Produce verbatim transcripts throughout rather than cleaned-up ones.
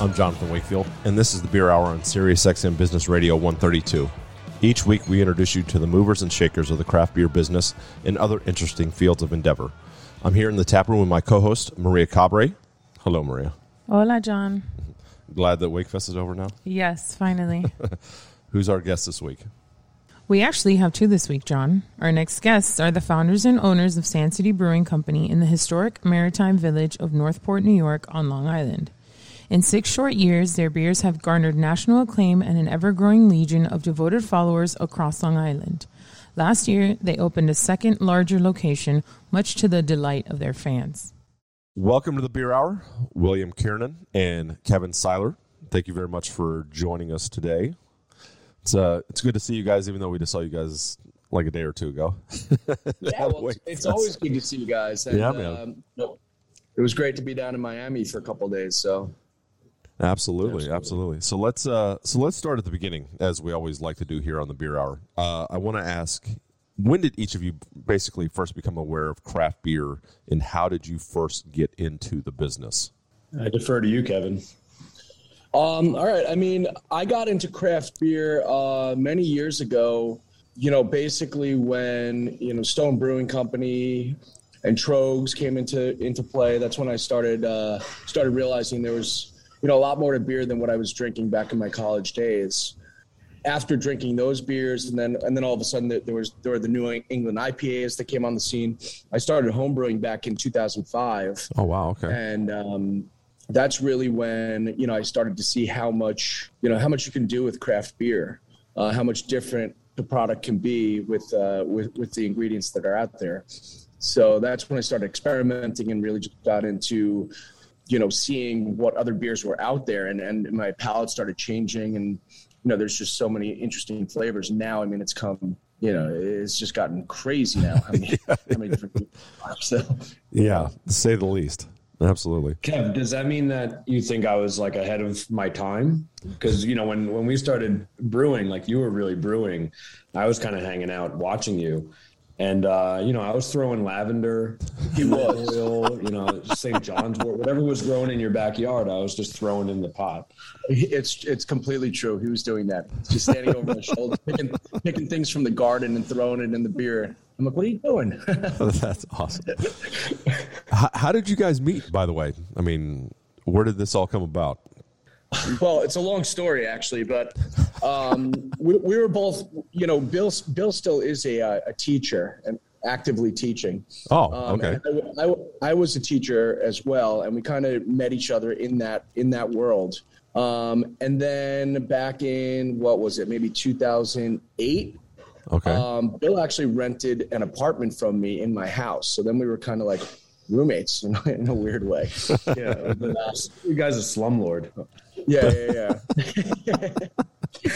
I'm Jonathan Wakefield, and this is the Beer Hour on SiriusXM Business Radio one thirty-two. Each week, we introduce you to the movers and shakers of the craft beer business and other interesting fields of endeavor. I'm here in the tap room with my co-host, Maria Cabre. Hello, Maria. Hola, John. Glad that Wakefest is over now? Yes, finally. Who's our guest this week? We actually have two this week, John. Our next guests are the founders and owners of Sand City Brewing Company in the historic maritime village of Northport, New York on Long Island. In six short years, their beers have garnered national acclaim and an ever-growing legion of devoted followers across Long Island. Last year, they opened a second, larger location, much to the delight of their fans. Welcome to the Beer Hour, William Kiernan and Kevin Sihler. Thank you very much for joining us today. It's uh, it's good to see you guys, even though we just saw you guys like a day or two ago. Yeah, well, it's, it's always good to see you guys. And, yeah, man. Um, it was great to be down in Miami for a couple of days, so... Absolutely, absolutely, absolutely. So let's uh, so let's start at the beginning, as we always like to do here on the Beer Hour. Uh, I want to ask, when did each of you basically first become aware of craft beer, and how did you first get into the business? I defer to you, Kevin. Um, all right. I mean, I got into craft beer uh, many years ago. You know, basically when you know Stone Brewing Company and Trogues came into into play. That's when I started uh, started realizing there was. You know, a lot more to beer than what I was drinking back in my college days. After drinking those beers, and then and then all of a sudden there was there were the New England I P As that came on the scene. I started homebrewing back in two thousand five. Oh wow, okay. And um, that's really when you know I started to see how much you know how much you can do with craft beer, uh, how much different the product can be with uh, with with the ingredients that are out there. So that's when I started experimenting and really just got into. You know, seeing what other beers were out there and, and my palate started changing and, you know, there's just so many interesting flavors now. I mean, it's come, you know, it's just gotten crazy now. I mean, yeah. How many different so. Yeah, to say the least. Absolutely. Kev, does that mean that you think I was like ahead of my time? Because, you know, when, when we started brewing, like you were really brewing, I was kind of hanging out watching you. And, uh, you know, I was throwing lavender, he was, you know, Saint John's wort, whatever was growing in your backyard, I was just throwing in the pot. It's it's completely true. He was doing that. Just standing over my shoulder, picking, picking things from the garden and throwing it in the beer. I'm like, what are you doing? Oh, that's awesome. how, how did you guys meet, by the way? I mean, where did this all come about? Well, it's a long story, actually, but um, we, we were both, you know, Bill Bill still is a, a teacher and actively teaching. Oh, um, okay. I, I, I was a teacher as well, and we kind of met each other in that in that world. Um, and then back in, what was it, maybe two thousand eight? Okay. Um, Bill actually rented an apartment from me in my house, so then we were kind of like roommates in, in a weird way. Yeah, but, uh, you guys are slumlord. Yeah, yeah, yeah.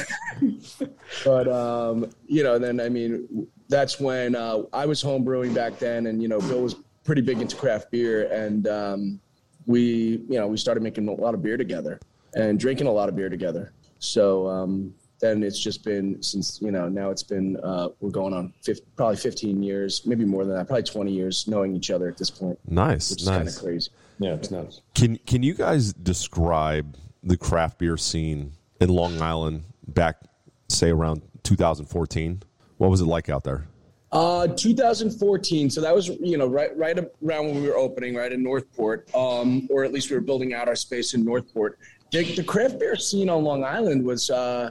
But, um, you know, then, I mean, that's when uh, I was home brewing back then. And, you know, Bill was pretty big into craft beer. And um, we, you know, we started making a lot of beer together and drinking a lot of beer together. So um, then it's just been since, you know, now it's been uh, we're going on fifty, probably fifteen years, maybe more than that, probably twenty years knowing each other at this point. Nice. Which is nice. Kind of crazy. Yeah, it's nuts. Can, can you guys describe the craft beer scene in Long Island back, say, around two thousand fourteen? What was it like out there? Uh, two thousand fourteen. So that was, you know, right right around when we were opening, right, in Northport, um, or at least we were building out our space in Northport. The, the craft beer scene on Long Island was, uh,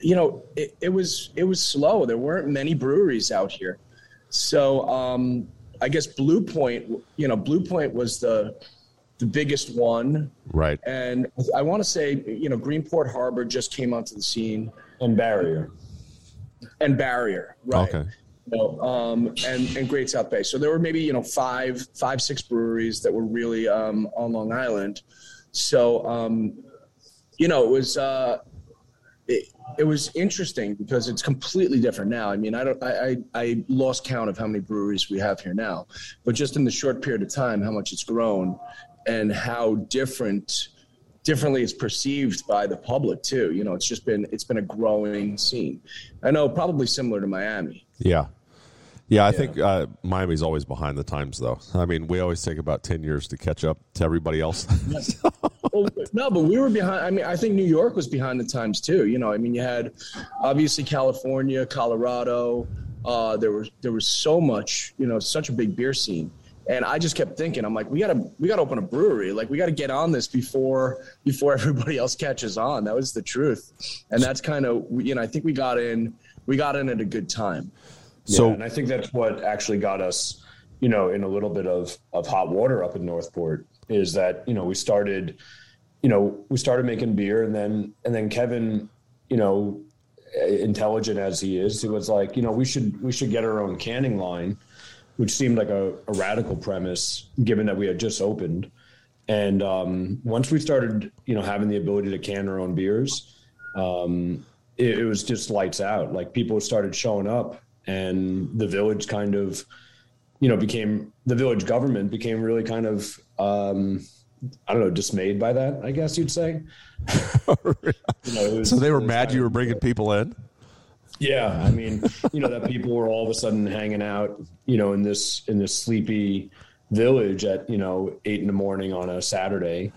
you know, it, it was it was slow. There weren't many breweries out here. So um, I guess Blue Point, you know, Blue Point was the – the biggest one. Right. And I want to say, you know, Greenport Harbor just came onto the scene. And Barrier. And Barrier, right. Okay. You know, um, and, and Great South Bay. So there were maybe, you know, five, five, six breweries that were really um, on Long Island. So, um, you know, it was, uh, it, it was interesting because it's completely different now. I mean, I don't, I, I, I lost count of how many breweries we have here now, but just in the short period of time, how much it's grown and how different, differently it's perceived by the public too. You know, it's just been, it's been a growing scene. I know, probably similar to Miami. Yeah. Yeah, I yeah. think uh, Miami's always behind the times, though. I mean, we always take about ten years to catch up to everybody else. so. well, no, but we were behind. I mean, I think New York was behind the times, too. You know, I mean, you had, obviously, California, Colorado. Uh, there was there was so much, you know, such a big beer scene. And I just kept thinking, I'm like, we got to we got to open a brewery. Like, we got to get on this before before everybody else catches on. That was the truth. And that's kind of, you know, I think we got in we got in at a good time. Yeah, so, and I think that's what actually got us, you know, in a little bit of, of hot water up in Northport is that, you know, we started, you know, we started making beer and then, and then Kevin, you know, intelligent as he is, he was like, you know, we should, we should get our own canning line, which seemed like a, a radical premise given that we had just opened. And um, once we started, you know, having the ability to can our own beers, um, it, it was just lights out. Like people started showing up. And the village kind of, you know, became the village government became really kind of, um, I don't know, dismayed by that, I guess you'd say. you know, was, so they were mad you were bringing people in? Yeah. I mean, you know, that people were all of a sudden hanging out, you know, in this in this sleepy village at, you know, eight in the morning on a Saturday,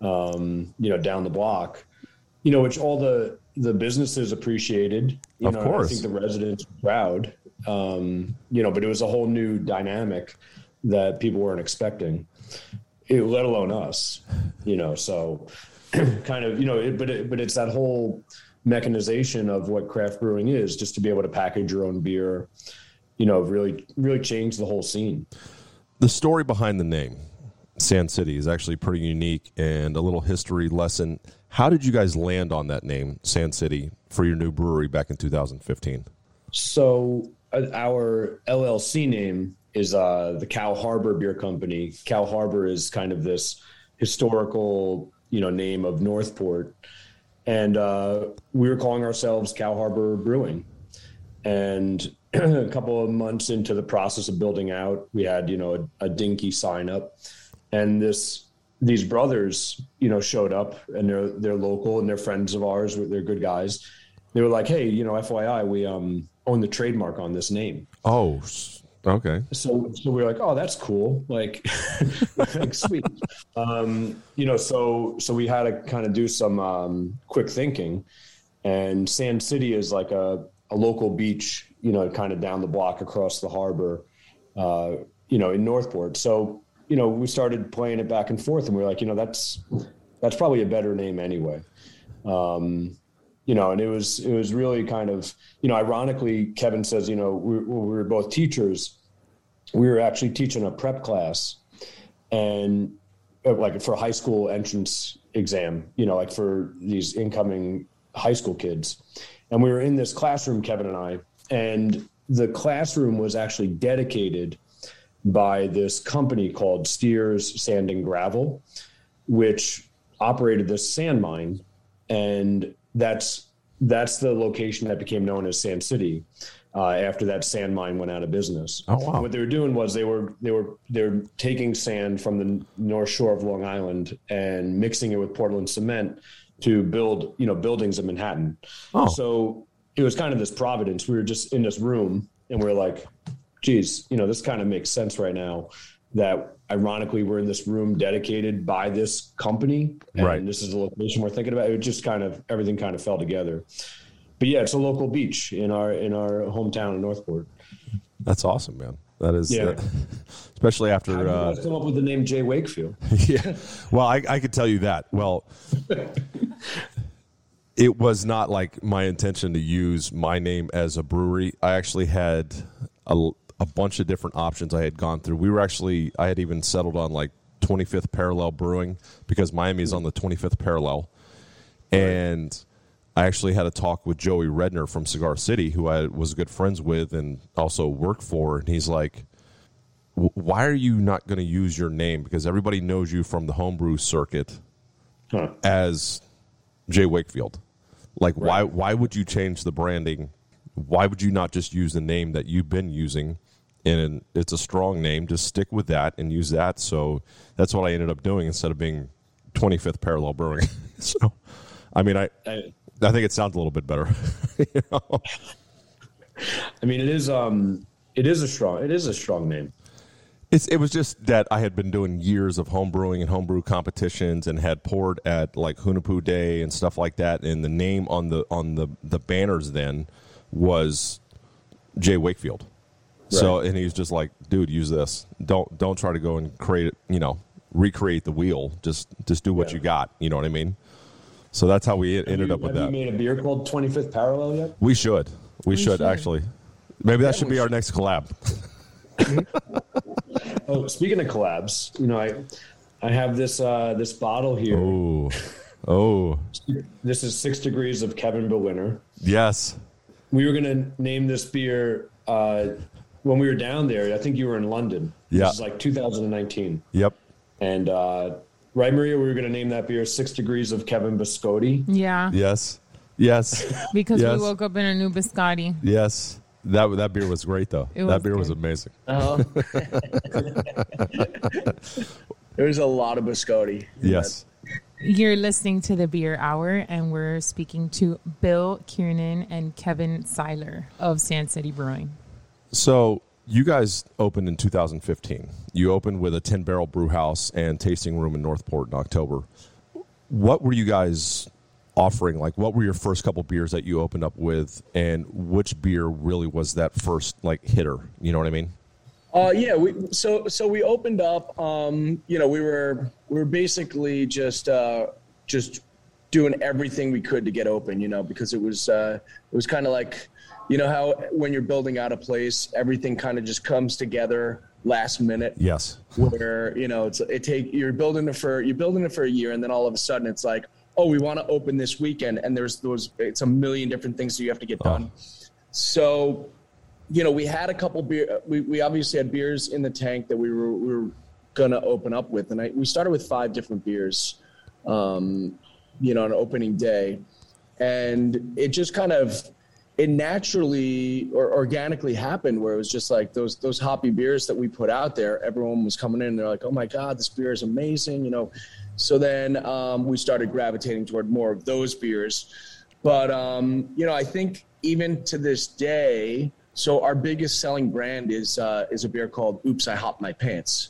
um, you know, down the block, you know, which all the. The businesses appreciated, you know, of course. I think the residents were proud, um, you know, but it was a whole new dynamic that people weren't expecting, it, let alone us, you know, so kind of, you know, it, but it, but it's that whole mechanization of what craft brewing is, just to be able to package your own beer, you know, really, really changed the whole scene. The story behind the name Sand City is actually pretty unique and a little history lesson. How did you guys land on that name, Sand City, for your new brewery back in two thousand fifteen? So uh, our L L C name is uh, the Cow Harbor Beer Company. Cow Harbor is kind of this historical, you know, name of Northport. And uh, we were calling ourselves Cow Harbor Brewing. And a couple of months into the process of building out, we had, you know, a, a dinky sign up. And this these brothers, you know, showed up and they're they're local and they're friends of ours. They're good guys. They were like, hey, you know, F Y I, we um, own the trademark on this name. Oh, okay. So so we were like, oh, that's cool. Like, like sweet. Um, you know, so so we had to kind of do some um, quick thinking. And Sand City is like a, a local beach, you know, kind of down the block across the harbor, uh, you know, in Northport. So you know, we started playing it back and forth and we were like, you know, that's, that's probably a better name anyway. Um, you know, and it was, it was really kind of, you know, ironically, Kevin says, you know, we, we were both teachers. We were actually teaching a prep class and like for a high school entrance exam, you know, like for these incoming high school kids. And we were in this classroom, Kevin and I, and the classroom was actually dedicated by this company called Steers Sand and Gravel, which operated this sand mine. And that's that's the location that became known as Sand City uh, after that sand mine went out of business. Oh, wow. And what they were doing was they were they were they were taking sand from the North Shore of Long Island and mixing it with Portland cement to build, you know, buildings in Manhattan. Oh. So it was kind of this providence. We were just in this room and we we're like, geez, you know, this kind of makes sense right now that ironically we're in this room dedicated by this company and right. This is the location we're thinking about. It just kind of, everything kind of fell together, but yeah, it's a local beach in our, in our hometown in Northport. That's awesome, man. That is, yeah. uh, especially after, How did you guys uh, come up with the name J. Wakefield. Yeah. Well, I, I could tell you that. Well, it was not like my intention to use my name as a brewery. I actually had a, a bunch of different options I had gone through. We were actually, I had even settled on like twenty-fifth Parallel Brewing because Miami is on the twenty-fifth Parallel. And right. I actually had a talk with Joey Redner from Cigar City, who I was good friends with and also worked for. And he's like, why are you not going to use your name? Because everybody knows you from the homebrew circuit huh. as J. Wakefield. Like, right. why why would you change the branding? Why would you not just use the name that you've been using? And it's a strong name. Just stick with that and use that. So that's what I ended up doing instead of being twenty-fifth Parallel Brewing. So, I mean, I I think it sounds a little bit better. You know? I mean, it is um, it is a strong it is a strong name. It's, it was just that I had been doing years of home brewing and homebrew competitions and had poured at like Hunapu Day and stuff like that. And the name on the on the, the banners then was J. Wakefield. Right. So and he was just like, dude, use this. Don't don't try to go and create it, you know, recreate the wheel. Just just do what yeah. you got. You know what I mean? So that's how we ended you, up with have that. Have you made a beer called twenty-fifth Parallel yet? We should. We, we should, should actually. Maybe that, that should be should. our next collab. Oh, speaking of collabs, you know, I I have this uh, this bottle here. Oh, oh. This is Six Degrees of Kevin Bewinner. Yes. We were going to name this beer uh, when we were down there. I think you were in London. Yeah. This is like two thousand nineteen. Yep. And uh, right, Maria, we were going to name that beer Six Degrees of Kevin Biscotti. Yeah. Yes. Yes. Because yes. we woke up in a new biscotti. Yes. That that beer was great, though. It that was beer good. was amazing. Oh. There's a lot of biscotti. Yes. You're listening to the Beer Hour, and we're speaking to Bill Kiernan and Kevin Sihler of Sand City Brewing. So you guys opened in two thousand fifteen. You opened with a ten-barrel brew house and tasting room in Northport in October. What were you guys offering? Like, what were your first couple beers that you opened up with, and which beer really was that first, like, hitter? You know what I mean? Uh, yeah. We, so, so we opened up. Um, you know, we were we were basically just uh, just doing everything we could to get open. You know, because it was uh, it was kind of like, you know, how when you're building out a place, everything kind of just comes together last minute. Yes. Where you know it's it take you're building it for you're building it for a year, and then all of a sudden it's like, oh, we want to open this weekend, and there's those, it's a million different things that you have to get done. Oh. So, you know, we had a couple beer, we, we obviously had beers in the tank that we were we were going to open up with. And I, we started with five different beers, um, you know, on opening day. And it just kind of, it naturally or organically happened where it was just like those those hoppy beers that we put out there, everyone was coming in and they're like, oh my God, this beer is amazing, you know. So then um, we started gravitating toward more of those beers. But, um, you know, I think even to this day, so our biggest selling brand is uh, is a beer called Oops, I Hopped My Pants,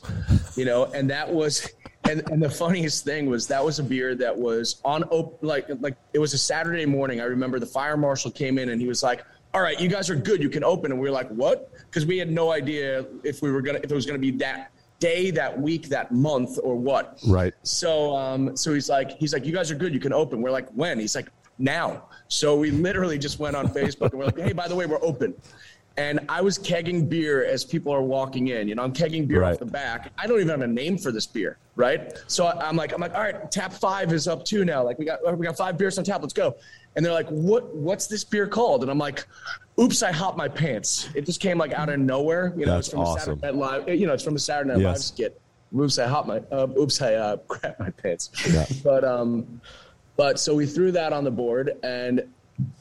you know, and that was, and, and the funniest thing was that was a beer that was on, op- like, like it was a Saturday morning. I remember the fire marshal came in and he was like, all right, you guys are good, you can open. And we were like, what? Because we had no idea if we were going to, if it was going to be that day, that week, that month, or what. Right. So um so he's like he's like you guys are good, you can open. We're like, when? He's like, now. So we literally just went on Facebook and we're like, hey, by the way, we're open. And I was kegging beer as people are walking in, you know, I'm kegging beer right. off the back. I don't even have a name for this beer, right? So I'm like I'm like all right, tap five is up too now, like we got we got five beers on tap, let's go. And they're like, what what's this beer called? And I'm like, Oops, I Hopped My Pants. It just came like out of nowhere. You know, That's it's from awesome. a Saturday Night Live. You know, it's from a Saturday Night yes. Live skit. Oops, I hopped my. Uh, oops, I uh, grabbed my pants. Yeah. But um, but so we threw that on the board, and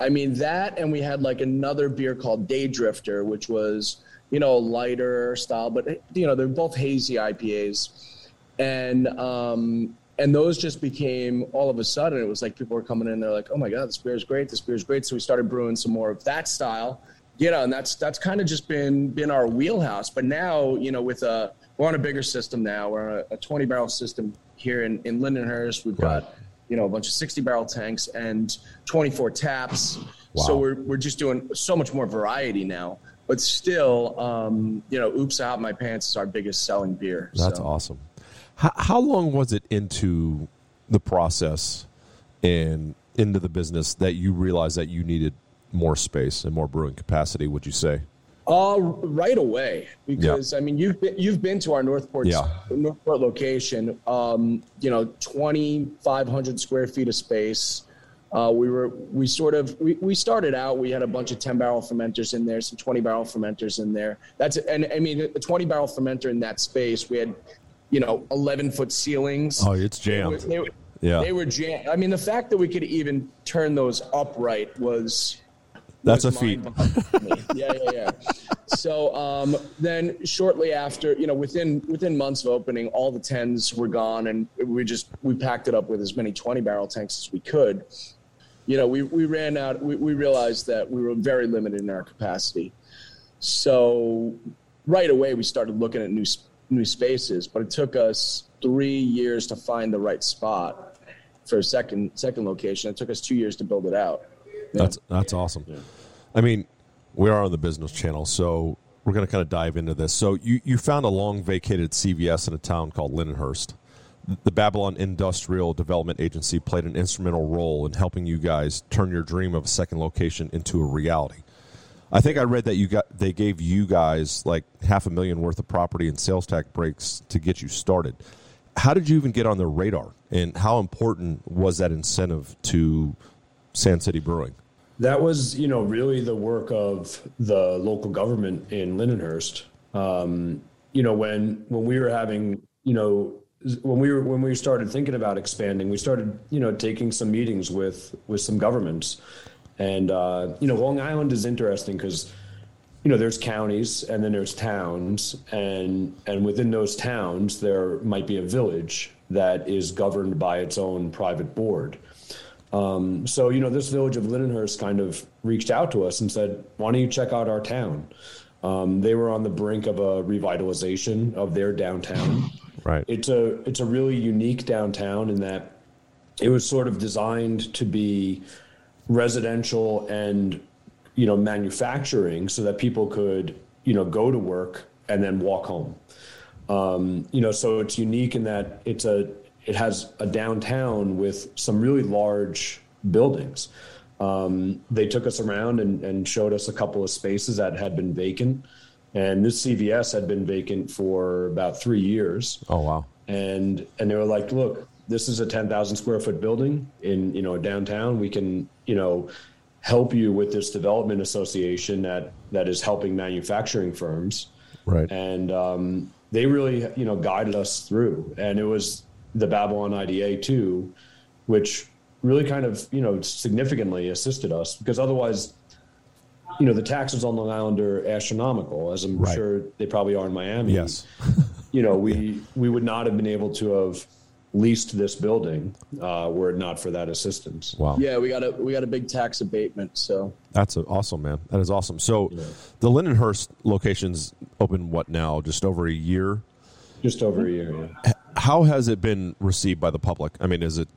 I mean that, and we had like another beer called Daydrifter, which was, you know, a lighter style, but you know they're both hazy I P As, and um. And those just became, all of a sudden, it was like people were coming in, they're like, oh my God, this beer is great, this beer is great. So we started brewing some more of that style, you know, and that's that's kind of just been been our wheelhouse. But now, you know, with a, we're on a bigger system now, we're on a twenty-barrel system here in, in Lindenhurst. We've wow. got, you know, a bunch of sixty-barrel tanks and twenty-four taps. Wow. So we're we're just doing so much more variety now. But still, um, you know, Oops, I Hopped My Pants is our biggest selling beer. That's so awesome. How long was it into the process and into the business that you realized that you needed more space and more brewing capacity, would you say? Uh, right away, because, yeah. I mean, you've been, you've been to our Northport, yeah. Northport location, um, you know, twenty-five hundred square feet of space. Uh, we were we sort of we, we started out. We had a bunch of ten-barrel fermenters in there, some twenty-barrel fermenters in there. That's and I mean, a twenty-barrel fermenter in that space, we had, you know, eleven foot ceilings. Oh, it's jammed. They were, they were, Yeah, they were jammed. I mean, the fact that we could even turn those upright was that's was a feat. yeah, yeah, yeah. So um, then shortly after, you know, within within months of opening, all the tens were gone, and we just we packed it up with as many twenty barrel tanks as we could. You know, we, we ran out. We, we realized that we were very limited in our capacity. So right away, we started looking at new new spaces, but it took us three years to find the right spot for a second second location. It took us two years to build it out. Yeah. That's that's awesome. Yeah. I mean, we are on the business channel, so we're going to kind of dive into this. So you, you found a long vacated C V S in a town called Lindenhurst. The Babylon Industrial Development Agency played an instrumental role in helping you guys turn your dream of a second location into a reality. I think I read that you got they gave you guys like half a million worth of property and sales tax breaks to get you started. How did you even get on their radar, and how important was that incentive to Sand City Brewing? That was, you know, really the work of the local government in Lindenhurst. Um, you know, when when we were having, you know, when we were when we started thinking about expanding, we started, you know, taking some meetings with with some governments. And, uh, you know, Long Island is interesting because, you know, there's counties and then there's towns, and and within those towns, there might be a village that is governed by its own private board. Um, so, you know, this village of Lindenhurst kind of reached out to us and said, why don't you check out our town? Um, they were on the brink of a revitalization of their downtown. Right. It's a it's a really unique downtown in that it was sort of designed to be residential and, you know, manufacturing, so that people could, you know, go to work and then walk home. Um, you know, so it's unique in that it's a it has a downtown with some really large buildings. Um, they took us around and, and showed us a couple of spaces that had been vacant, and this C V S had been vacant for about three years. Oh wow! And and they were like, look, this is a ten thousand square foot building in, you know, downtown. We can, you know, help you with this development association that, that is helping manufacturing firms. Right. And um, they really, you know, guided us through. And it was the Babylon I D A too, which really kind of, you know, significantly assisted us, because otherwise, you know, the taxes on Long Island are astronomical, as I'm right. sure they probably are in Miami. Yes. You know, we, yeah. we would not have been able to have leased this building uh, were it not for that assistance. Wow. Yeah, we got a we got a big tax abatement. So that's awesome, man. That is awesome. So yeah. The Lindenhurst location's open what now? Just over a year? Just over a year, yeah. How has it been received by the public? I mean, is it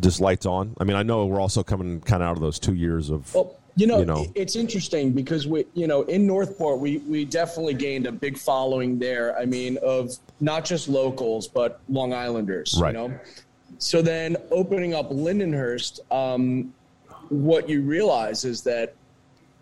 just lights on? I mean, I know we're also coming kind of out of those two years of, well, you know, you know. It's interesting because, we, you know, in Northport, we, we definitely gained a big following there. I mean, of not just locals, but Long Islanders, right. You know? So then opening up Lindenhurst, um, what you realize is that,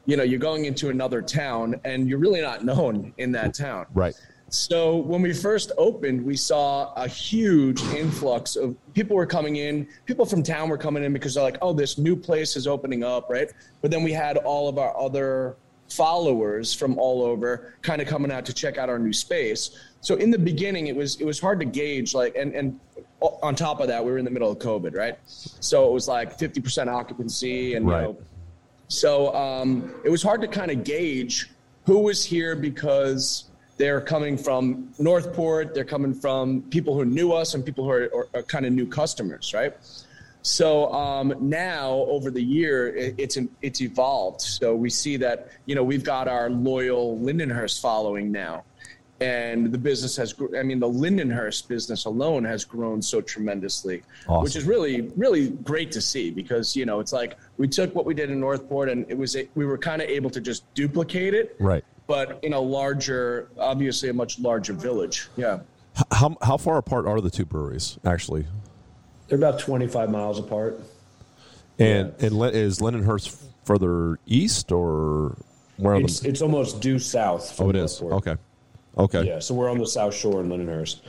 you know, you're going into another town and you're really not known in that town. Right. So when we first opened, we saw a huge influx of people were coming in. People from town were coming in because they're like, oh, this new place is opening up, right? But then we had all of our other followers from all over kind of coming out to check out our new space. So in the beginning, it was it was hard to gauge. Like, and, and on top of that, we were in the middle of COVID, right? So it was like fifty percent occupancy. And right. you know, so um, it was hard to kind of gauge who was here because they're coming from Northport. They're coming from people who knew us and people who are, are, are kind of new customers, right? So um, now over the year, it, it's it's evolved. So we see that, you know, we've got our loyal Lindenhurst following now. And the business has, I mean, the Lindenhurst business alone has grown so tremendously, awesome. Which is really, really great to see because, you know, it's like we took what we did in Northport and it was, a, we were kind of able to just duplicate it. Right. But in a larger, obviously a much larger village. Yeah. How how far apart are the two breweries, actually? They're about twenty-five miles apart. And yeah. and is Lindenhurst further east or where are it's, the... it's almost due south. From oh, it Northport. Is. Okay. Okay. Yeah, so we're on the south shore in Lindenhurst.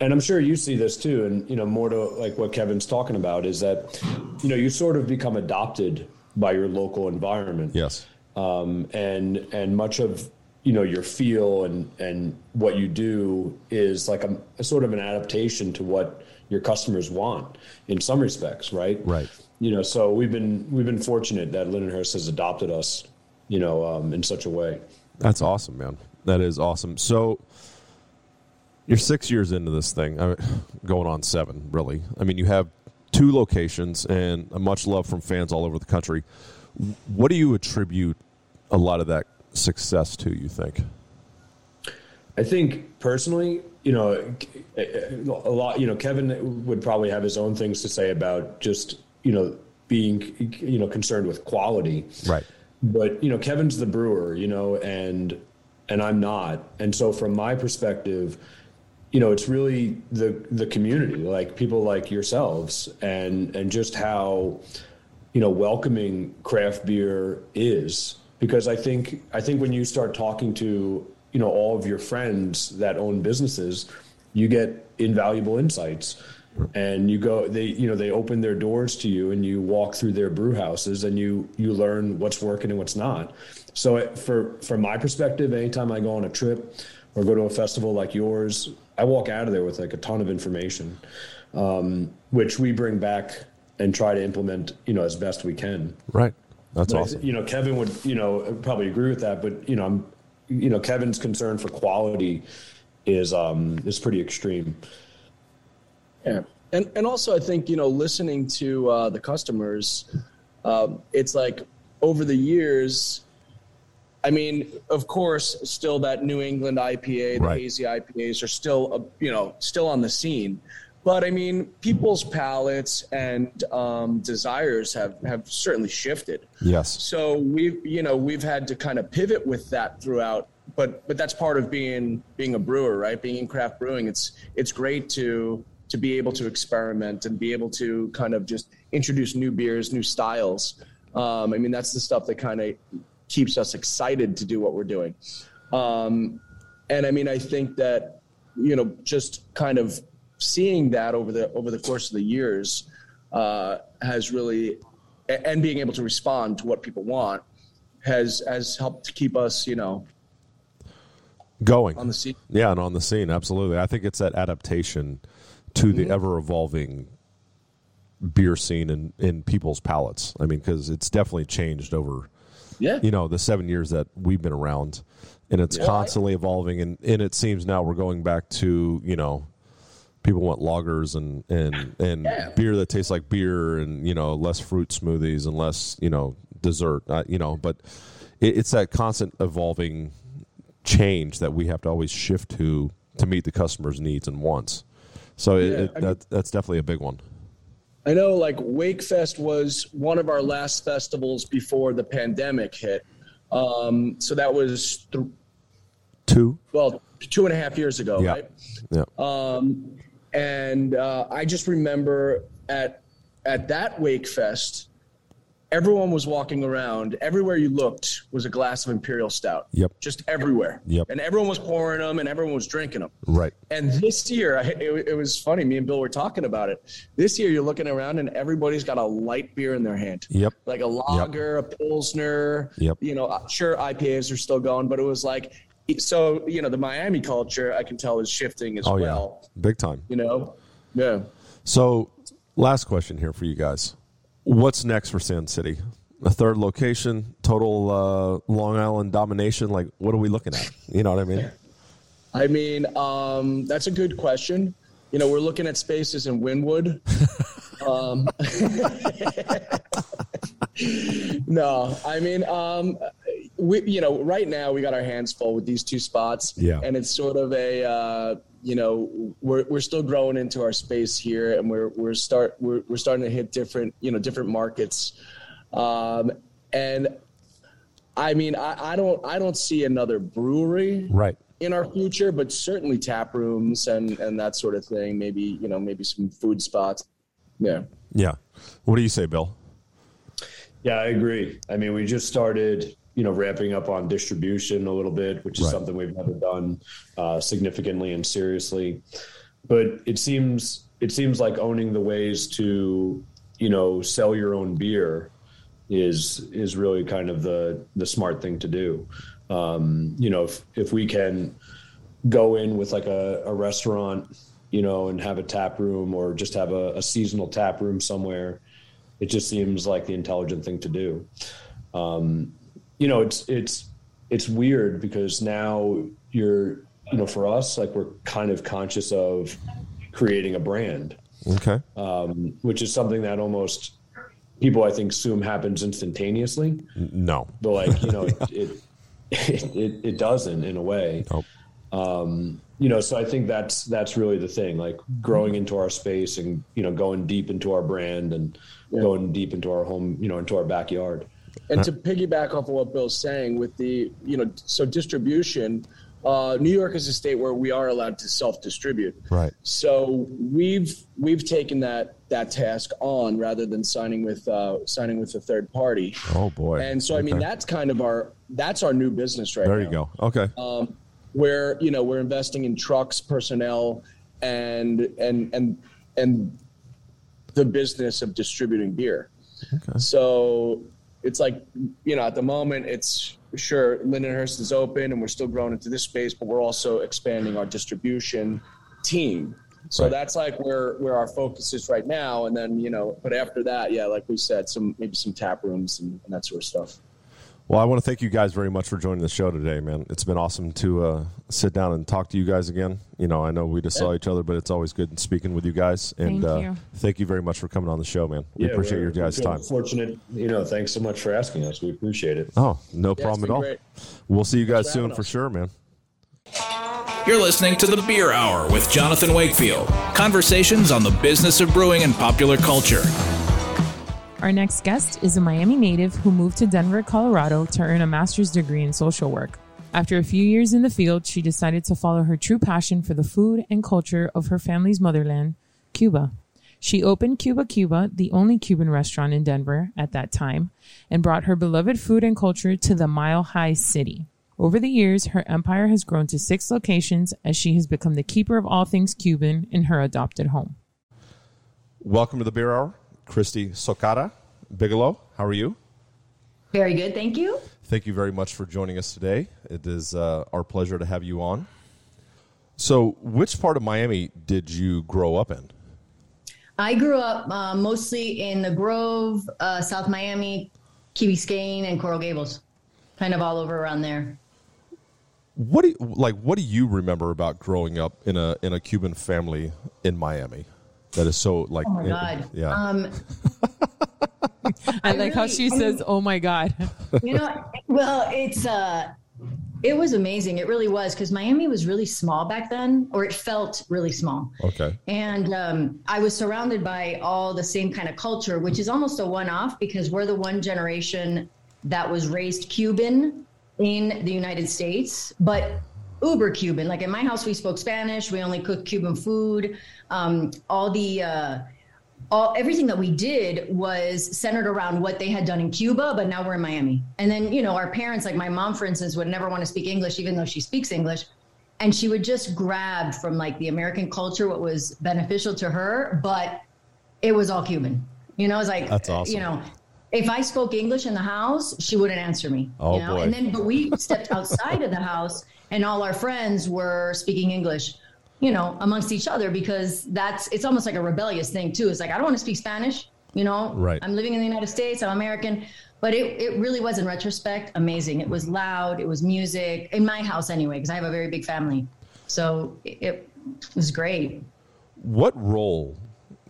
And I'm sure you see this too. And, you know, more to like what Kevin's talking about is that, you know, you sort of become adopted by your local environment. Yes. Um, and and much of you know, your feel and, and what you do is like a, a sort of an adaptation to what your customers want in some respects. Right. Right. You know, so we've been, we've been fortunate that Lindenhurst has adopted us, you know, um, in such a way. That's awesome, man. That is awesome. So you're six years into this thing, I mean, going on seven, really. I mean, you have two locations and much love from fans all over the country. What do you attribute a lot of that success to, you think? I think personally, you know, a lot, you know, Kevin would probably have his own things to say about just, you know, being, you know, concerned with quality. Right. But, you know, Kevin's the brewer, you know, and, and I'm not. And so from my perspective, you know, it's really the, the community, like people like yourselves, and, and just how, you know, welcoming craft beer is. Because I think, I think when you start talking to, you know, all of your friends that own businesses, you get invaluable insights. And you go, they, you know, they open their doors to you, and you walk through their brew houses, and you, you learn what's working and what's not. So it, for, from my perspective, anytime I go on a trip or go to a festival like yours, I walk out of there with like a ton of information, um, which we bring back and try to implement, you know, as best we can. Right. That's but awesome. I, you know, Kevin would, you know, probably agree with that, but you know, I'm, you know, Kevin's concern for quality is, um, is pretty extreme. Yeah. And and also I think, you know, listening to uh, the customers, um, it's like over the years, I mean, of course, still that New England I P A, the right. hazy I P As are still, uh, you know, still on the scene. But I mean, people's palates and um, desires have, have certainly shifted. Yes. So we've, you know, we've had to kind of pivot with that throughout. But but that's part of being being a brewer, right? Being in craft brewing, it's it's great to to be able to experiment and be able to kind of just introduce new beers, new styles. Um, I mean, that's the stuff that kind of keeps us excited to do what we're doing. Um, and I mean, I think that, you know, just kind of seeing that over the over the course of the years uh, has really, and being able to respond to what people want has has helped to keep us, you know, going on the scene. Yeah, and on the scene, absolutely. I think it's that adaptation to the ever evolving beer scene in, in people's palates. I mean, because it's definitely changed over, yeah. you know, the seven years that we've been around, and it's yeah. constantly evolving. And, and it seems now we're going back to, you know, people want lagers and, and, and yeah. beer that tastes like beer, and, you know, less fruit smoothies and less, you know, dessert, uh, you know, but it, it's that constant evolving change that we have to always shift to, to meet the customer's needs and wants. So it, yeah, it, that, I mean, that's definitely a big one. I know, like Wakefest was one of our last festivals before the pandemic hit. Um, so that was th- two, well, two and a half years ago, yeah. right? Yeah. Um, and uh, I just remember at at that Wakefest, everyone was walking around. Everywhere you looked was a glass of Imperial Stout. Yep. Just everywhere. Yep. And everyone was pouring them, and everyone was drinking them. Right. And this year, I, it, it was funny. Me and Bill were talking about it. This year, you're looking around, and everybody's got a light beer in their hand. Yep. Like a lager, yep. a Pilsner. Yep. You know, sure, I P As are still going, but it was like, so, you know, the Miami culture, I can tell, is shifting as oh, well. Yeah. Big time. You know? Yeah. So, last question here for you guys. What's next for Sand City? A third location, total uh, Long Island domination? Like, what are we looking at? You know what I mean? I mean, um, that's a good question. You know, we're looking at spaces in Wynwood. um, no, I mean, um, we, you know, right now we got our hands full with these two spots. Yeah. And it's sort of a... Uh, you know, we're we're still growing into our space here, and we're we're start we're we're starting to hit different you know different markets, um, and I mean I, I don't I don't see another brewery right in our future, but certainly tap rooms and, and that sort of thing. Maybe you know maybe some food spots. Yeah. Yeah. What do you say, Bill? Yeah, I agree. I mean, we just started. You know, ramping up on distribution a little bit, which is right. something we've never done uh, significantly and seriously. But it seems it seems like owning the ways to, you know, sell your own beer is is really kind of the the smart thing to do. Um, you know, if if we can go in with like a, a restaurant, you know, and have a tap room or just have a, a seasonal tap room somewhere, it just seems like the intelligent thing to do. Um, you know, it's it's it's weird because now you're, you know, for us, like we're kind of conscious of creating a brand. Okay. Um, which is something that almost people, I think, assume happens instantaneously. No. But like, you know, yeah. it, it, it, it doesn't in a way. Nope. Um, you know, so I think that's, that's really the thing, like growing into our space and, you know, going deep into our brand and yeah. going deep into our home, you know, into our backyard. And uh, to piggyback off of what Bill's saying with the, you know, so distribution, Uh, New York is a state where we are allowed to self-distribute. Right. So we've we've taken that that task on rather than signing with uh, signing with a third party. Oh boy. And so okay. I mean that's kind of our that's our new business right there now. There you go. Okay. Um, where you know we're investing in trucks, personnel, and and and and the business of distributing beer. Okay. So it's like you know at the moment it's. Sure, Lindenhurst is open, and we're still growing into this space, but we're also expanding our distribution team. So right. that's like where, where our focus is right now. And then, you know, but after that, yeah, like we said, some maybe some tap rooms and, and that sort of stuff. Well, I want to thank you guys very much for joining the show today, man. It's been awesome to uh, sit down and talk to you guys again. You know, I know we just yeah. saw each other, but it's always good speaking with you guys. And thank you, uh, thank you very much for coming on the show, man. We yeah, appreciate your guys' time. Fortunate, you know, thanks so much for asking us. We appreciate it. Oh, no yeah, problem at all. Great. We'll see you guys soon us. for sure, man. You're listening to The Beer Hour with Jonathan Wakefield. Conversations on the business of brewing and popular culture. Our next guest is a Miami native who moved to Denver, Colorado to earn a master's degree in social work. After a few years in the field, she decided to follow her true passion for the food and culture of her family's motherland, Cuba. She opened Cuba Cuba, the only Cuban restaurant in Denver at that time, and brought her beloved food and culture to the mile-high city. Over the years, her empire has grown to six locations as she has become the keeper of all things Cuban in her adopted home. Welcome to the Beer Hour. Kristy Soccarás Bigelow, how are you? Very good, thank you. Thank you very much for joining us today. It is uh, our pleasure to have you on. So which part of Miami did you grow up in? I grew up uh, mostly in the Grove, uh, South Miami, Key Biscayne, and Coral Gables, kind of all over around there. What do you, like? What do you remember about growing up in a in a Cuban family in Miami? That is so like, oh my God. Yeah. Um, I like really, how she I says, mean, oh my God. You know, well, it's, uh, it was amazing. It really was. Cause Miami was really small back then, or it felt really small. Okay. And, um, I was surrounded by all the same kind of culture, which is almost a one-off because we're the one generation that was raised Cuban in the United States, but uber Cuban. Like in my house, we spoke Spanish. We only cooked Cuban food. Um, all the, uh, all everything that we did was centered around what they had done in Cuba, but now we're in Miami. And then, you know, our parents, like my mom, for instance, would never want to speak English, even though she speaks English. And she would just grab from like the American culture, what was beneficial to her, but it was all Cuban, you know, it's like, that's awesome. You know, if I spoke English in the house, she wouldn't answer me. Oh, you know? Boy. And then, but we stepped outside of the house and all our friends were speaking English, you know, amongst each other, because that's, it's almost like a rebellious thing too. It's like, I don't want to speak Spanish, you know, right. I'm living in the United States, I'm American, but it, it really was in retrospect, amazing. It was loud. It was music in my house anyway, because I have a very big family. So it, it was great. What role,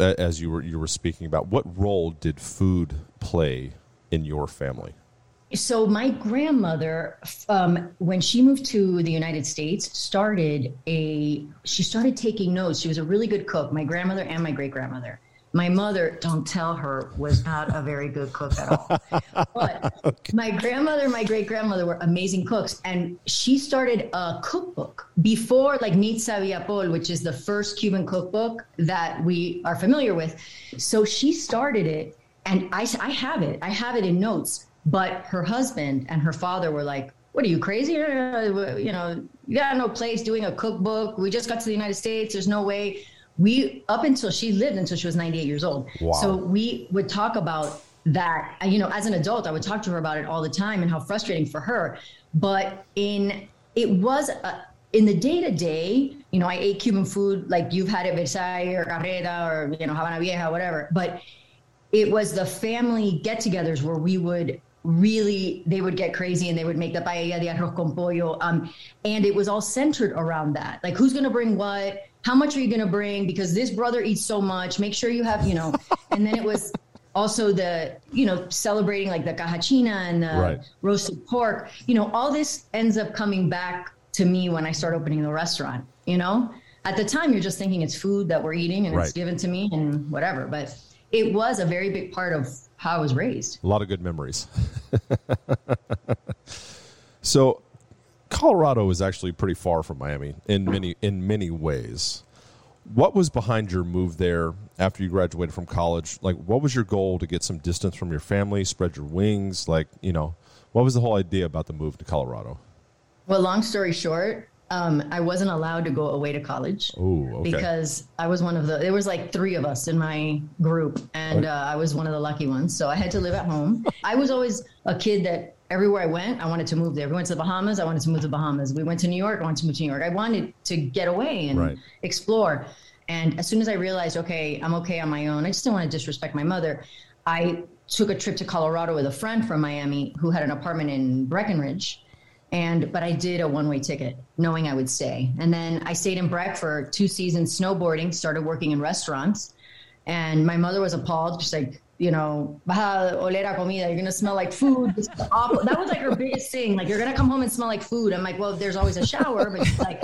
as you were, you were speaking about, what role did food play in your family? So my grandmother, um, when she moved to the United States, started a, she started taking notes. She was a really good cook, my grandmother and my great-grandmother. My mother, don't tell her, was not a very good cook at all. But okay. my grandmother and my great-grandmother were amazing cooks. And she started a cookbook before like Nitza Villapol, which is the first Cuban cookbook that we are familiar with. So she started it, and I, I have it. I have it in notes. But her husband and her father were like, what are you, crazy? You know, you got no place doing a cookbook. We just got to the United States. There's no way. We, up until she lived until she was ninety-eight years old. Wow. So we would talk about that, you know, as an adult, I would talk to her about it all the time and how frustrating for her. But in it was a, in the day to day, you know, I ate Cuban food like you've had at Versailles or Carreta or, you know, Havana Vieja, whatever. But it was the family get togethers where we would really, they would get crazy and they would make the paella de arroz con pollo. Um, and it was all centered around that. Like, who's going to bring what? How much are you going to bring? Because this brother eats so much. Make sure you have, you know, and then it was also the, you know, celebrating like the cajachina and the right. roasted pork, you know, all this ends up coming back to me when I start opening the restaurant. You know, at the time you're just thinking it's food that we're eating and right. it's given to me and whatever, but it was a very big part of how I was raised. A lot of good memories. So Colorado is actually pretty far from Miami in many, in many ways. What was behind your move there after you graduated from college? Like, what was your goal to get some distance from your family, spread your wings? Like, you know, what was the whole idea about the move to Colorado? Well, long story short, um, I wasn't allowed to go away to college. Ooh, okay. Because I was one of the, there was like three of us in my group, and uh, I was one of the lucky ones. So I had to live at home. I was always a kid that everywhere I went, I wanted to move there. We went to the Bahamas. I wanted to move to the Bahamas. We went to New York. I wanted to move to New York. I wanted to get away and right. explore. And as soon as I realized, okay, I'm okay on my own, I just didn't want to disrespect my mother. I took a trip to Colorado with a friend from Miami who had an apartment in Breckenridge. And, but I did a one-way ticket knowing I would stay. And then I stayed in Breck for two seasons snowboarding, started working in restaurants. And my mother was appalled. She's like, you know, baja olera comida, you're going to smell like food. This is awful. That was like her biggest thing. Like, you're going to come home and smell like food. I'm like, well, there's always a shower. But she's like,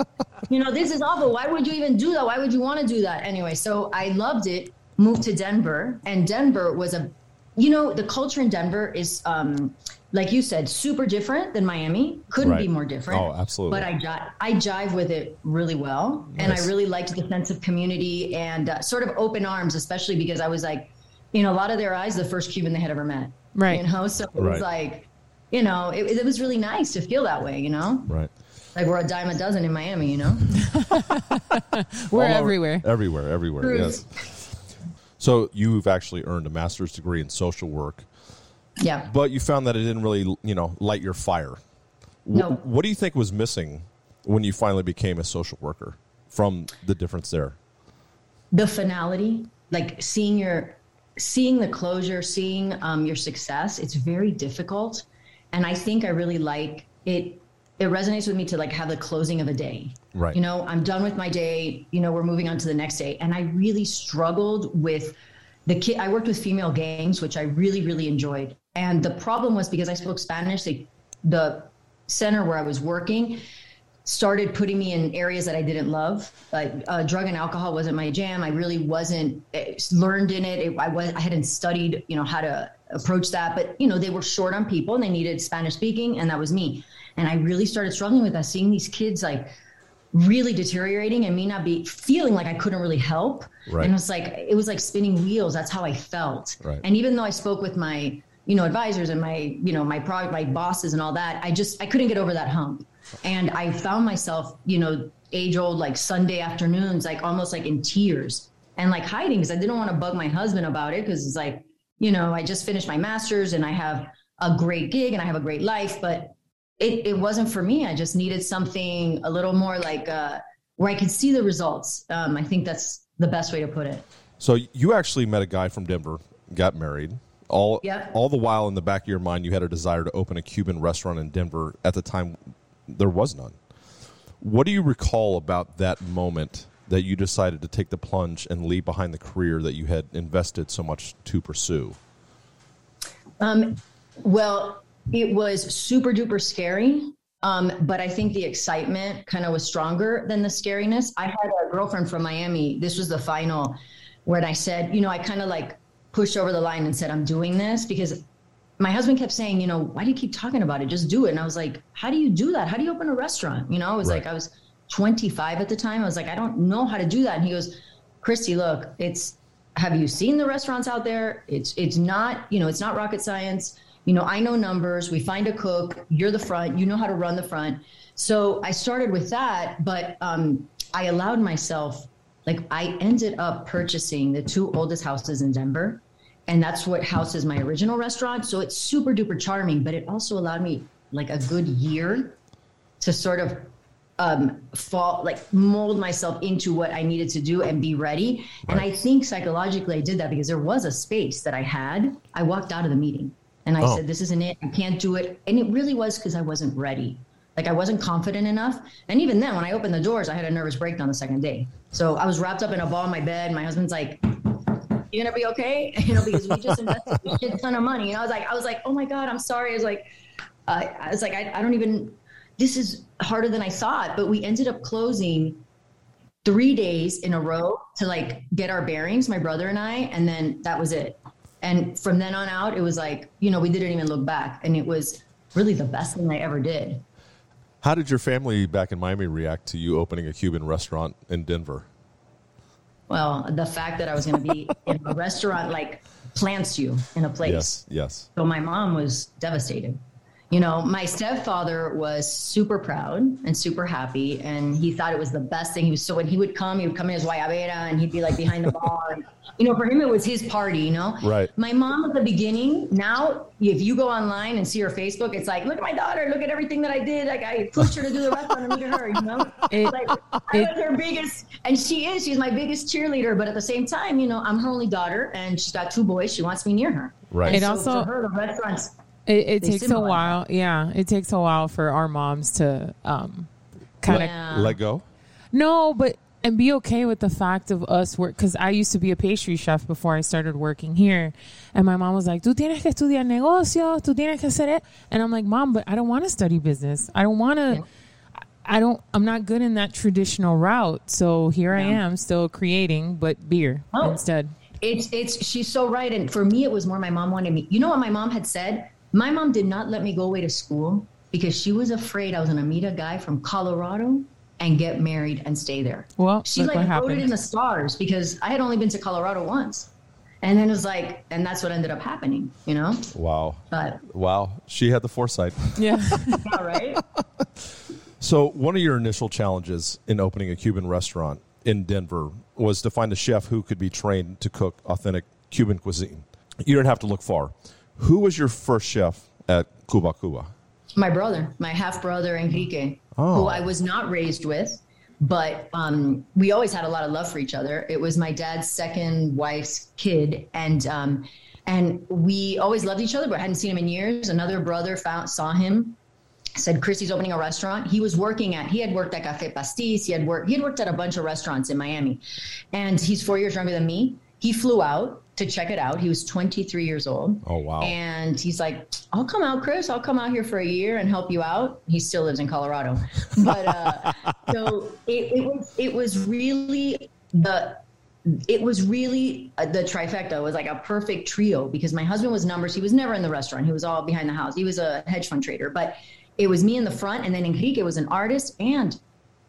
you know, this is awful. Why would you even do that? Why would you want to do that? Anyway, so I loved it, moved to Denver. And Denver was a, you know, the culture in Denver is, um, like you said, super different than Miami. Couldn't right. be more different. Oh, absolutely. But I jive, I jive with it really well. Nice. And I really liked the sense of community and uh, sort of open arms, especially because I was like, in a lot of their eyes, the first Cuban they had ever met. Right. You know, so it was right. like, you know, it, it was really nice to feel that way, you know? Right. Like, we're a dime a dozen in Miami, you know? We're all everywhere. Over, everywhere, everywhere, Bruce. Yes. So you've actually earned a master's degree in social work. Yeah. But you found that it didn't really, you know, light your fire. No. What do you think was missing when you finally became a social worker from the difference there? The finality, like seeing your, seeing the closure, seeing um, your success. It's very difficult. And I think I really like it. It resonates with me to like have the closing of a day. Right. You know, I'm done with my day. You know, we're moving on to the next day. And I really struggled with the kid. I worked with female gangs, which I really, really enjoyed. And the problem was because I spoke Spanish, they, the center where I was working started putting me in areas that I didn't love. Like uh, drug and alcohol wasn't my jam. I really wasn't learned in it. it. I was I hadn't studied, you know, how to approach that. But, you know, they were short on people and they needed Spanish speaking. And that was me. And I really started struggling with that, seeing these kids like really deteriorating and me not be feeling like I couldn't really help. Right. And it was like it was like spinning wheels. That's how I felt. Right. And even though I spoke with my, you know, advisors and my, you know, my product, my bosses and all that, I just I couldn't get over that hump. And I found myself, you know, age old, like Sunday afternoons, like almost like in tears and like hiding because I didn't want to bug my husband about it because it's like, you know, I just finished my master's and I have a great gig and I have a great life. But it, it wasn't for me. I just needed something a little more like uh, where I could see the results. Um, I think that's the best way to put it. So you actually met a guy from Denver, got married. All, yep. all the while in the back of your mind, you had a desire to open a Cuban restaurant in Denver at the time. There was none. What do you recall about that moment that you decided to take the plunge and leave behind the career that you had invested so much to pursue? Um, well, it was super duper scary. Um, but I think the excitement kind of was stronger than the scariness. I had a girlfriend from Miami. This was the final where I said, you know, I kind of like pushed over the line and said, I'm doing this because my husband kept saying, you know, why do you keep talking about it? Just do it. And I was like, how do you do that? How do you open a restaurant? You know, it was right. like I was twenty-five at the time. I was like, I don't know how to do that. And he goes, Kristy, look, it's, have you seen the restaurants out there? It's, it's not, you know, it's not rocket science. You know, I know numbers. We find a cook. You're the front. You know how to run the front. So I started with that, but um, I allowed myself, like I ended up purchasing the two oldest houses in Denver. And that's what houses my original restaurant. So it's super duper charming, but it also allowed me like a good year to sort of um, fall, like mold myself into what I needed to do and be ready. Right. And I think psychologically I did that because there was a space that I had. I walked out of the meeting and I oh. said, this isn't it. I can't do it. And it really was because I wasn't ready. Like I wasn't confident enough. And even then when I opened the doors, I had a nervous breakdown the second day. So I was wrapped up in a ball in my bed. My husband's like, you gonna be okay? You know, because we just invested a shit ton of money. And I was like, I was like, oh my God, I'm sorry. I was like, uh, I was like, I, I don't even, this is harder than I thought. But we ended up closing three days in a row to like get our bearings, my brother and I, and then that was it. And from then on out, it was like, you know, we didn't even look back. And it was really the best thing I ever did. How did your family back in Miami react to you opening a Cuban restaurant in Denver? Well, the fact that I was going to be in a restaurant, like, plants you in a place. Yes, yes. So my mom was devastated. You know, my stepfather was super proud and super happy, and he thought it was the best thing. He was, so when he would come, he would come in his guayabera, and he'd be, like, behind the bar. And, you know, for him, it was his party, you know? Right. My mom at the beginning, now, if you go online and see her Facebook, it's like, look at my daughter. Look at everything that I did. Like, I pushed her to do the restaurant and look at her, you know? It, like, I was her biggest, and she is. She's my biggest cheerleader. But at the same time, you know, I'm her only daughter, and she's got two boys. She wants me near her. Right. And it so also, for her, the restaurants. It, it takes symbolize. a while. Yeah. It takes a while for our moms to um, kind of. Yeah. Let go? No, but. And be okay with the fact of us work. Because I used to be a pastry chef before I started working here. And my mom was like, tú tienes que estudiar negocio, tú tienes que hacer it. And I'm like, Mom, but I don't want to study business. I don't want to, no. I don't, I'm not good in that traditional route. So here no. I am still creating, but beer oh, instead. It's, it's, she's so right. And for me, it was more my mom wanted me. You know what my mom had said? My mom did not let me go away to school because she was afraid I was going to meet a guy from Colorado and get married and stay there. Well, she like wrote it in the stars because I had only been to Colorado once. And then it was like, and that's what ended up happening, you know? Wow. But wow. She had the foresight. Yeah. All right. So one of your initial challenges in opening a Cuban restaurant in Denver was to find a chef who could be trained to cook authentic Cuban cuisine. You didn't have to look far. Who was your first chef at Cuba Cuba? My brother, my half-brother, Enrique, oh. who I was not raised with, but um, we always had a lot of love for each other. It was my dad's second wife's kid, and um, and we always loved each other, but hadn't seen him in years. Another brother found, saw him, said, Kristy's opening a restaurant. He was working at, he had worked at Café Pastis, he had worked, he had worked at a bunch of restaurants in Miami, and he's four years younger than me. He flew out to check it out. He was twenty-three years old. Oh, wow. And he's like, I'll come out, Chris. I'll come out here for a year and help you out. He still lives in Colorado. But uh, so it, it was it was really the it was really the trifecta. It was like a perfect trio because my husband was numbers. He was never in the restaurant. He was all behind the house. He was a hedge fund trader. But it was me in the front. And then Enrique was an artist and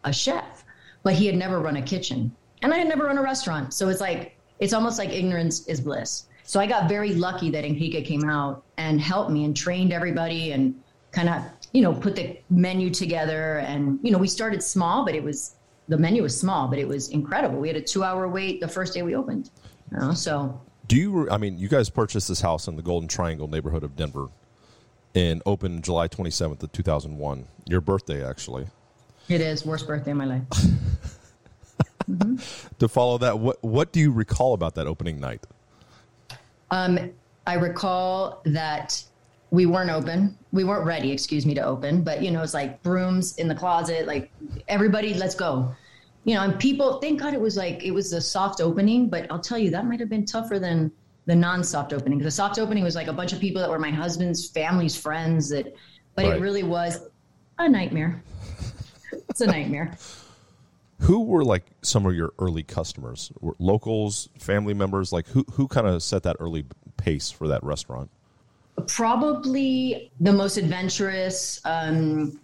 a chef. But he had never run a kitchen. And I had never run a restaurant. So it's like, it's almost like ignorance is bliss. So I got very lucky that Enrique came out and helped me and trained everybody and kind of, you know, put the menu together. And, you know, we started small, but it was, the menu was small, but it was incredible. We had a two hour wait the first day we opened. You know, so. Do you, I mean, you guys purchased this house in the Golden Triangle neighborhood of Denver and opened July twenty-seventh of two thousand one, your birthday, actually. It is, worst birthday of my life. Mm-hmm. To follow that, what what do you recall about that opening night? Um, I recall that we weren't open. We weren't ready, excuse me, to open. But, you know, it's like brooms in the closet, like everybody, let's go. You know, and people, thank God it was like, it was a soft opening. But I'll tell you, that might have been tougher than the non-soft opening. The soft opening was like a bunch of people that were my husband's family's friends. That, But right. It really was a nightmare. It's a nightmare. Who were like some of your early customers? Were locals, family members? Like who who kind of set that early pace for that restaurant? Probably the most adventurous um,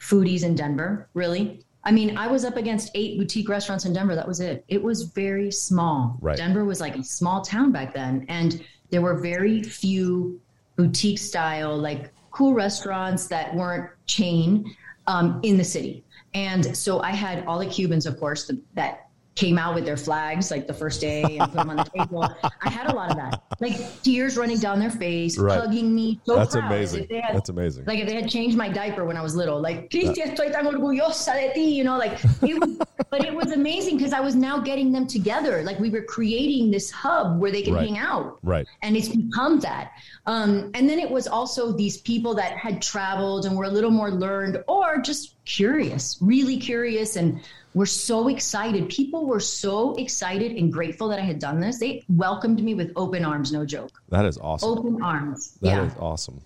foodies in Denver, really. I mean, I was up against eight boutique restaurants in Denver. That was it. It was very small. Right. Denver was like a small town back then. And there were very few boutique style, like cool restaurants that weren't chain um, in the city. And so I had all the Cubans, of course, the, that came out with their flags like the first day and put them on the table. I had a lot of that, like tears running down their face, right. hugging me. So That's proud. amazing. Had, That's amazing. Like if they had changed my diaper when I was little, like, Kristy, estoy tan orgullosa de ti, you know, like it was, but it was amazing because I was now getting them together. Like we were creating this hub where they could right. hang out. Right. And it's become that. Um, and then it was also these people that had traveled and were a little more learned or just curious, really curious. And we're so excited. People were so excited and grateful that I had done this. They welcomed me with open arms, no joke. That is awesome. Open arms. That yeah. is awesome.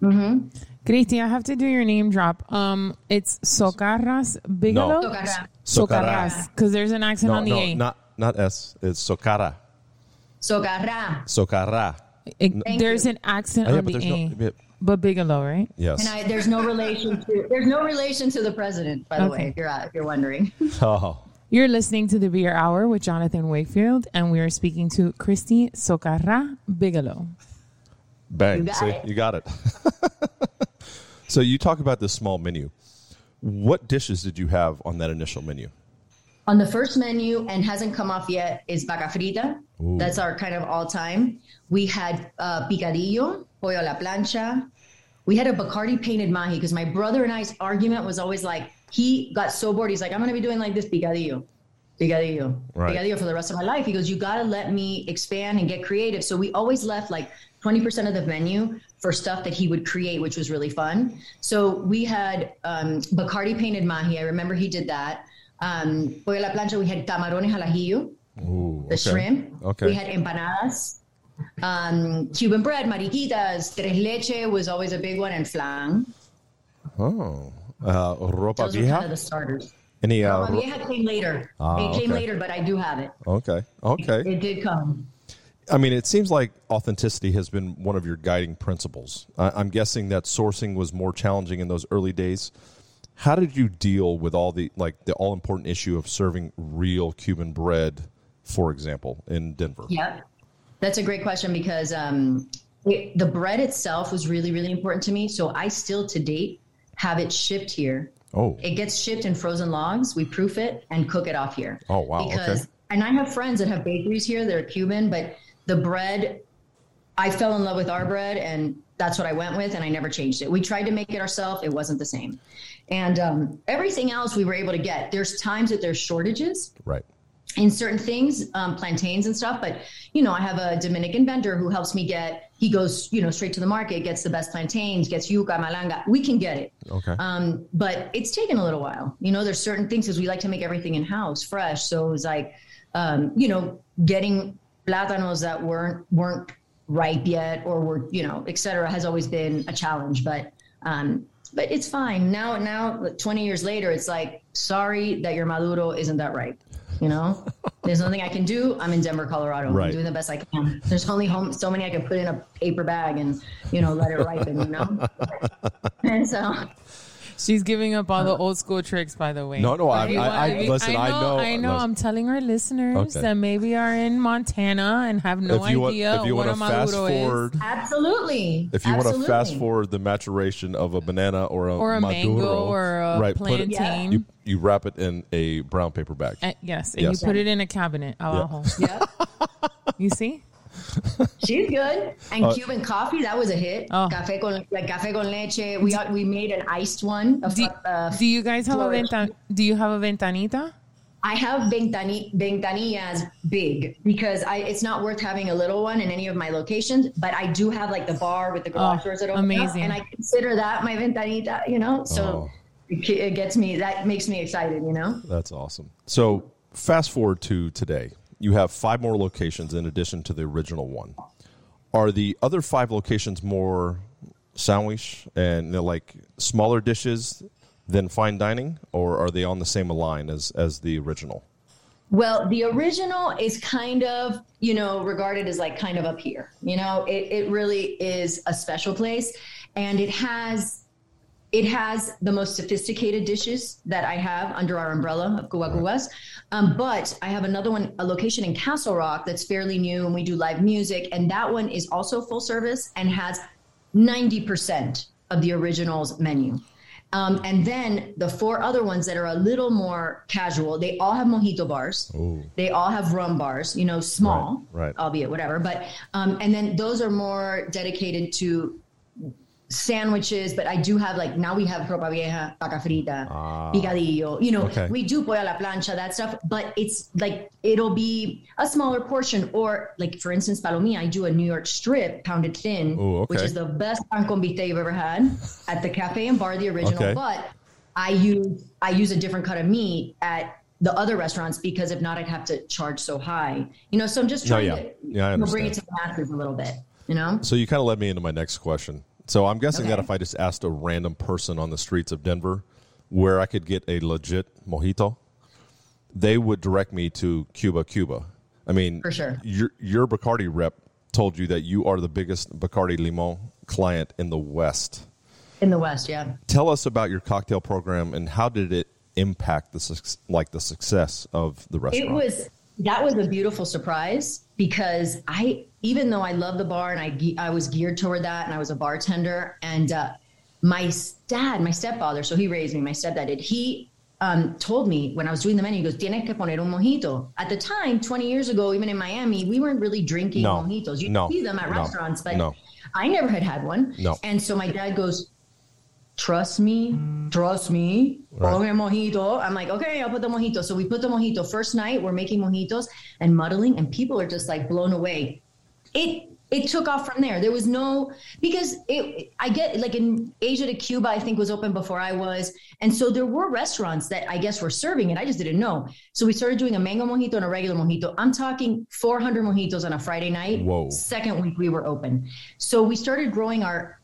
Mm-hmm. Kristy, I have to do your name drop. Um, it's Soccarás Bigelow? No. Soccarás. Soccarás. Because there's an accent no, on the no, A. No, not, not S. It's Soccará. Soccará. Soccará. It, there's you. an accent oh, yeah, on the A. No, it, But Bigelow, right? Yes. And I, there's no relation to there's no relation to the president, by the okay. way, if you're uh, if you're wondering. Oh. You're listening to the Beer Hour with Jonathan Wakefield, and we are speaking to Kristy Soccarás Bigelow. Bang! You got See, it. You got it. So you talk about this small menu. What dishes did you have on that initial menu? On the first menu, and hasn't come off yet, is vaca frita. Ooh. That's our kind of all time. We had uh, picadillo, pollo a la plancha. We had a Bacardi painted mahi because my brother and I's argument was always like, he got so bored. He's like, I'm going to be doing like this picadillo, picadillo, right. picadillo for the rest of my life. He goes, you got to let me expand and get creative. So we always left like twenty percent of the menu for stuff that he would create, which was really fun. So we had um, Bacardi painted mahi. I remember he did that. Um, pollo a la plancha, we had camarones al ajillo, Ooh, the okay. shrimp. Okay. We had empanadas, um, Cuban bread, mariquitas, tres leches was always a big one, and flan. Oh, uh, ropa Those vieja? Those were kind of the starters. Any, uh, ropa ro- vieja came later. Ah, it came okay. later, but I do have it. Okay, okay. It, it did come. I mean, it seems like authenticity has been one of your guiding principles. I, I'm guessing that sourcing was more challenging in those early days. How did you deal with all the like the all important issue of serving real Cuban bread, for example, in Denver? Yeah, that's a great question because um, it, the bread itself was really, really important to me. So I still to date have it shipped here. Oh, it gets shipped in frozen logs. We proof it and cook it off here. Oh, wow. Because, okay. And I have friends that have bakeries here. They're Cuban, but the bread, I fell in love with our bread and that's what I went with. And I never changed it. We tried to make it ourselves. It wasn't the same. And um, everything else we were able to get. There's times that there's shortages right. in certain things, um, plantains and stuff. But, you know, I have a Dominican vendor who helps me get, he goes, you know, straight to the market, gets the best plantains, gets yuca, malanga. We can get it. Okay. Um, but it's taken a little while. You know, there's certain things because we like to make everything in house fresh. So it was like, um, you know, getting plátanos that weren't, weren't, ripe yet or we're, you know, et cetera, has always been a challenge, but, um, but it's fine now, now twenty years later, it's like, sorry that your Maduro isn't that ripe. You know, there's nothing I can do. I'm in Denver, Colorado. Right. I'm doing the best I can. There's only home, so many I can put in a paper bag and, you know, let it ripen, you know? And so she's giving up all the old school tricks, by the way. No, no, I, I, I listen. I know. I know. I know I'm telling our listeners okay. that maybe are in Montana and have no idea want, if you what want to a fast forward, is. Absolutely. If you Absolutely. want to fast forward the maturation of a banana or a, or a Maduro, mango or a right, plantain, it, yeah. you, you wrap it in a brown paper bag. Uh, yes, and yes. you put it in a cabinet. Oh, yeah. You see. She's good. And uh, Cuban coffee, that was a hit. Oh. Café con, like café con leche. We we made an iced one. Of, do, uh, do you guys have flourish. a venta, Do you have a ventanita? I have ventani, ventanillas big because I it's not worth having a little one in any of my locations. But I do have like the bar with the garage doors that open up, and I consider that my ventanita. You know, so oh. it, it gets me. That makes me excited. You know, that's awesome. So fast forward to today. You have five more locations in addition to the original one. Are the other five locations more sandwich and like smaller dishes than fine dining, or are they on the same line as, as the original? Well, the original is kind of, you know, regarded as like kind of up here. You know, it, it really is a special place, and it has... It has the most sophisticated dishes that I have under our umbrella of Cuba Cubas. Um, but I have another one, a location in Castle Rock that's fairly new, and we do live music. And that one is also full service and has ninety percent of the original's menu. Um, and then the four other ones that are a little more casual, they all have mojito bars. Ooh. They all have rum bars, you know, small, right, right. albeit whatever. But um, and then those are more dedicated to sandwiches. But I do have like now we have ropa vieja, vaca frita, ah, picadillo. You know, okay. we do pollo a la plancha, that stuff. But it's like it'll be a smaller portion. Or like, for instance, Palomilla, I do a New York strip pounded thin, ooh, okay. which is the best pan con bistec you've ever had at the cafe and bar, the original. Okay. But I use I use a different cut of meat at the other restaurants because if not, I'd have to charge so high. You know, so I'm just trying no, yeah. to yeah, we'll bring it to the masses a little bit, you know? So you kind of led me into my next question. So I'm guessing okay. that if I just asked a random person on the streets of Denver where I could get a legit mojito, they would direct me to Cuba Cuba. I mean, for sure. your, your Bacardi rep told you that you are the biggest Bacardi Limon client in the West. In the West, yeah. Tell us about your cocktail program and how did it impact the like the success of the restaurant? It was that was a beautiful surprise because I even though I love the bar and I I was geared toward that and I was a bartender and uh, my dad my stepfather so he raised me my stepdad did he um, told me when I was doing the menu he goes tienes que poner un mojito at the time twenty years ago even in Miami we weren't really drinking no, mojitos you no, see them at no, restaurants but no. I never had had one no. and so my dad goes. Trust me, trust me. Right. Ponme mojito. I'm like, okay, I'll put the mojito. So we put the mojito. First night, we're making mojitos and muddling, and people are just like blown away. It it took off from there. There was no because it. I get like in Asia to Cuba, I think was open before I was, and so there were restaurants that I guess were serving it. I just didn't know. So we started doing a mango mojito and a regular mojito. I'm talking four hundred mojitos on a Friday night. Whoa. Second week we were open, so we started growing our.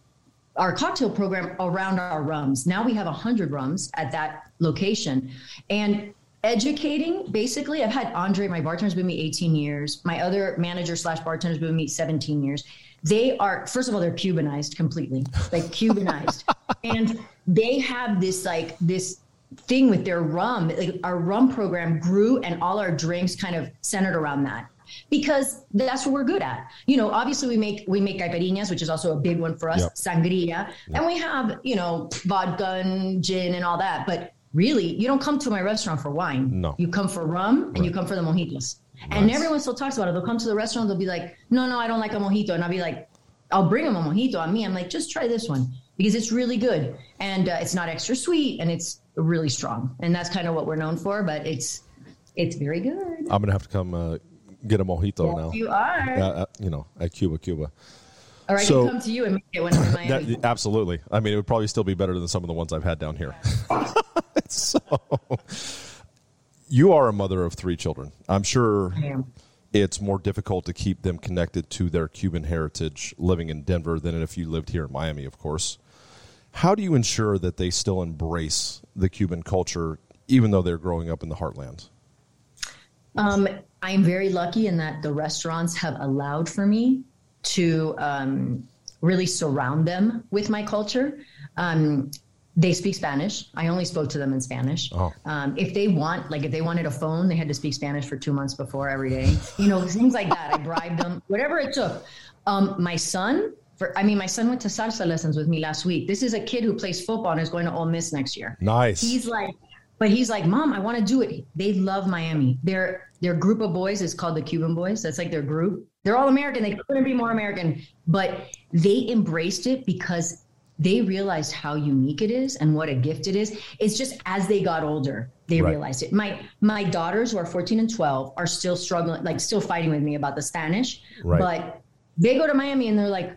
our cocktail program around our rums. Now we have a hundred rums at that location and educating. Basically I've had Andre, my bartender's been with me eighteen years. My other manager slash bartender's been with me seventeen years. They are, first of all, they're Cubanized completely, like Cubanized. And they have this, like this thing with their rum, like our rum program grew and all our drinks kind of centered around that. Because that's what we're good at. You know, obviously we make we make caipirinhas, which is also a big one for us, yep. sangria. Yep. And we have, you know, vodka and gin and all that. But really, you don't come to my restaurant for wine. No. You come for rum and right. you come for the mojitos. Nice. And everyone still talks about it. They'll come to the restaurant. They'll be like, no, no, I don't like a mojito. And I'll be like, I'll bring them a mojito on me. I'm like, just try this one because it's really good. And uh, it's not extra sweet and it's really strong. And that's kind of what we're known for. But it's it's very good. I'm going to have to come uh get a mojito yes, now. You are. Uh, you know, at Cuba Cuba. All right, so, I can come to you and make it one of my that, absolutely. I mean, it would probably still be better than some of the ones I've had down here. So, you are a mother of three children. I'm sure it's more difficult to keep them connected to their Cuban heritage living in Denver than if you lived here in Miami, of course. How do you ensure that they still embrace the Cuban culture, even though they're growing up in the heartland? Um. I'm very lucky in that the restaurants have allowed for me to um, really surround them with my culture. Um, they speak Spanish. I only spoke to them in Spanish. Oh. Um, if they want, like if they wanted a phone, they had to speak Spanish for two months before every day. You know, things like that. I bribed them, whatever it took. Um, my son, for, I mean, my son went to salsa lessons with me last week. This is a kid who plays football and is going to Ole Miss next year. Nice. He's like, but he's like, Mom, I want to do it. They love Miami. They're, Their group of boys is called the Cuban Boys. That's like their group. They're all American. They couldn't be more American. But they embraced it because they realized how unique it is and what a gift it is. It's just as they got older, they right. realized it. My my daughters, who are fourteen and twelve, are still struggling, like still fighting with me about the Spanish. Right. But they go to Miami and they're like,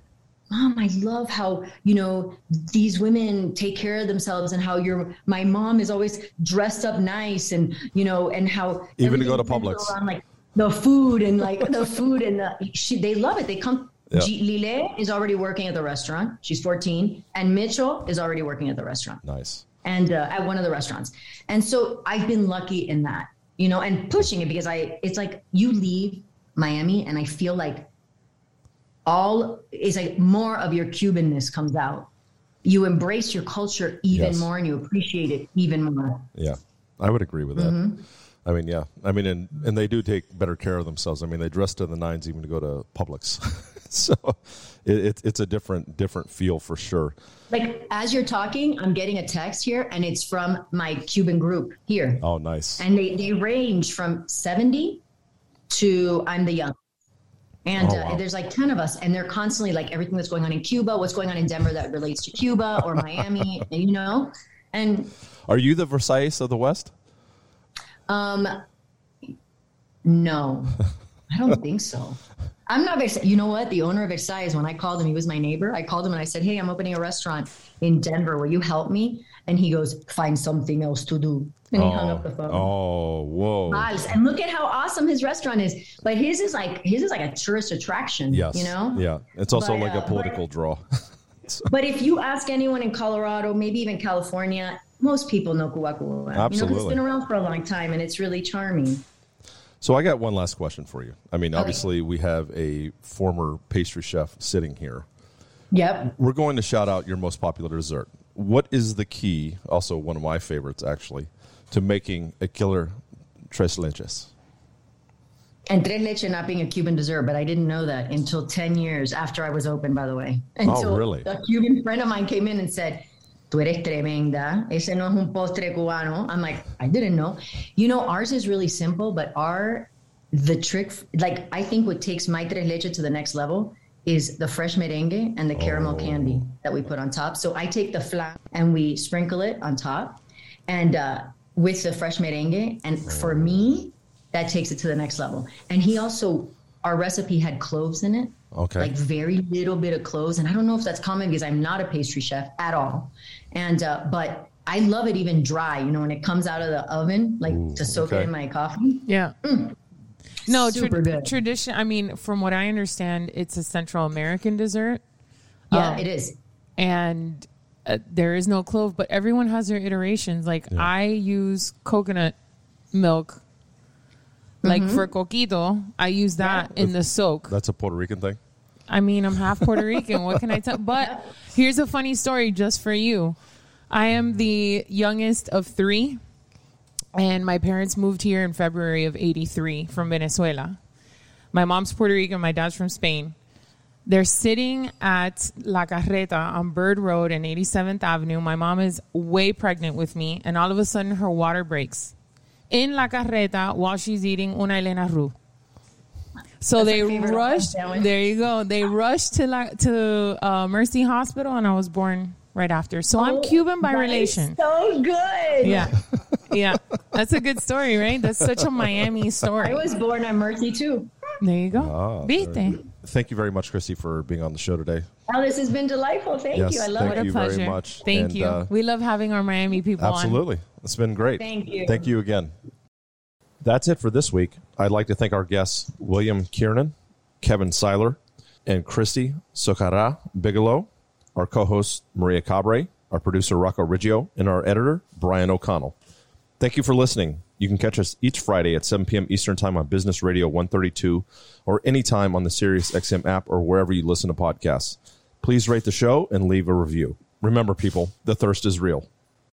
Mom, I love how, you know, these women take care of themselves and how your my mom is always dressed up nice and, you know, and how even to go to Publix, around, like the food and like the food and the she, they love it. They come. Yeah. Lile is already working at the restaurant. She's fourteen and Mitchell is already working at the restaurant. Nice. And uh, at one of the restaurants. And so I've been lucky in that, you know, and pushing it because I it's like you leave Miami and I feel like. All is like more of your Cubanness comes out. You embrace your culture even yes. more and you appreciate it even more. Yeah, I would agree with that. Mm-hmm. I mean, yeah. I mean, and, and they do take better care of themselves. I mean, they dress to the nines even to go to Publix. so it, it, it's a different different feel for sure. Like, as you're talking, I'm getting a text here, and it's from my Cuban group here. Oh, nice. And they, they range from seventy to I'm the young. And oh, wow. uh, there's like ten of us, and they're constantly like everything that's going on in Cuba, what's going on in Denver that relates to Cuba or Miami, you know? And are you the Versailles of the West? Um, no, I don't think so. I'm not Versailles. You know what? The owner of Versailles, when I called him, he was my neighbor. I called him and I said, hey, I'm opening a restaurant in Denver. Will you help me? And he goes, find something else to do. And oh, he hung up the phone. Oh, whoa. Nice. And look at how awesome his restaurant is. But his is like, his is like a tourist attraction, yes. you know? Yeah. It's also but, like uh, a political but, draw. so. But if you ask anyone in Colorado, maybe even California, most people know Cuba Cuba. Absolutely. You know, it's been around for a long time and it's really charming. So I got one last question for you. I mean, obviously okay. we have a former pastry chef sitting here. Yep. We're going to shout out your most popular dessert. What is the key, also one of my favorites actually, to making a killer tres leches? And tres leches not being a Cuban dessert, but I didn't know that until ten years after I was open, by the way. Until oh, really? A Cuban friend of mine came in and said, tú eres tremenda. Ese no es un postre cubano. I'm like, I didn't know. You know, ours is really simple, but our, the trick, like I think what takes my tres leches to the next level is the fresh merengue and the caramel oh. candy that we put on top. So I take the flan and we sprinkle it on top and uh, with the fresh merengue. And for me, that takes it to the next level. And he also, our recipe had cloves in it. Okay. Like very little bit of cloves. And I don't know if that's common because I'm not a pastry chef at all. And, uh, but I love it even dry, you know, when it comes out of the oven, like Ooh, to soak okay. it in my coffee. Yeah. Mm. No, Super tra- good. tradition. I mean, from what I understand, it's a Central American dessert. Yeah, um, it is. And uh, there is no clove, but everyone has their iterations. Like yeah. I use coconut milk. Like mm-hmm. for coquito, I use that yeah. in the soak. That's a Puerto Rican thing? I mean, I'm half Puerto Rican. What can I tell? But here's a funny story just for you. I am the youngest of three, and my parents moved here in February of eighty-three from Venezuela. My mom's Puerto Rican. My dad's from Spain. They're sitting at La Carreta on Bird Road and eighty-seventh Avenue. My mom is way pregnant with me, and all of a sudden her water breaks. In La Carreta while she's eating una Elena Rue. So That's they rushed. There you go. They rushed to La, to uh, Mercy Hospital, and I was born right after. So oh, I'm Cuban by relation. So good. Yeah. Yeah. That's a good story, right? That's such a Miami story. I was born at Mercy, too. There you go. Ah, Viste. Thank you very much, Kristy, for being on the show today. Oh, this has been delightful. Thank yes, you. I love thank it. Thank you very pleasure. much. Thank and, you. Uh, we love having our Miami people absolutely. on. Absolutely. It's been great. Thank you. Thank you again. That's it for this week. I'd like to thank our guests, William Kiernan, Kevin Sihler, and Kristy Soccarás Bigelow, our co-host, Maria Cabre, our producer, Rocco Riggio, and our editor, Brian O'Connell. Thank you for listening. You can catch us each Friday at seven p.m. Eastern Time on Business Radio one thirty-two or anytime on the SiriusXM app or wherever you listen to podcasts. Please rate the show and leave a review. Remember, people, the thirst is real.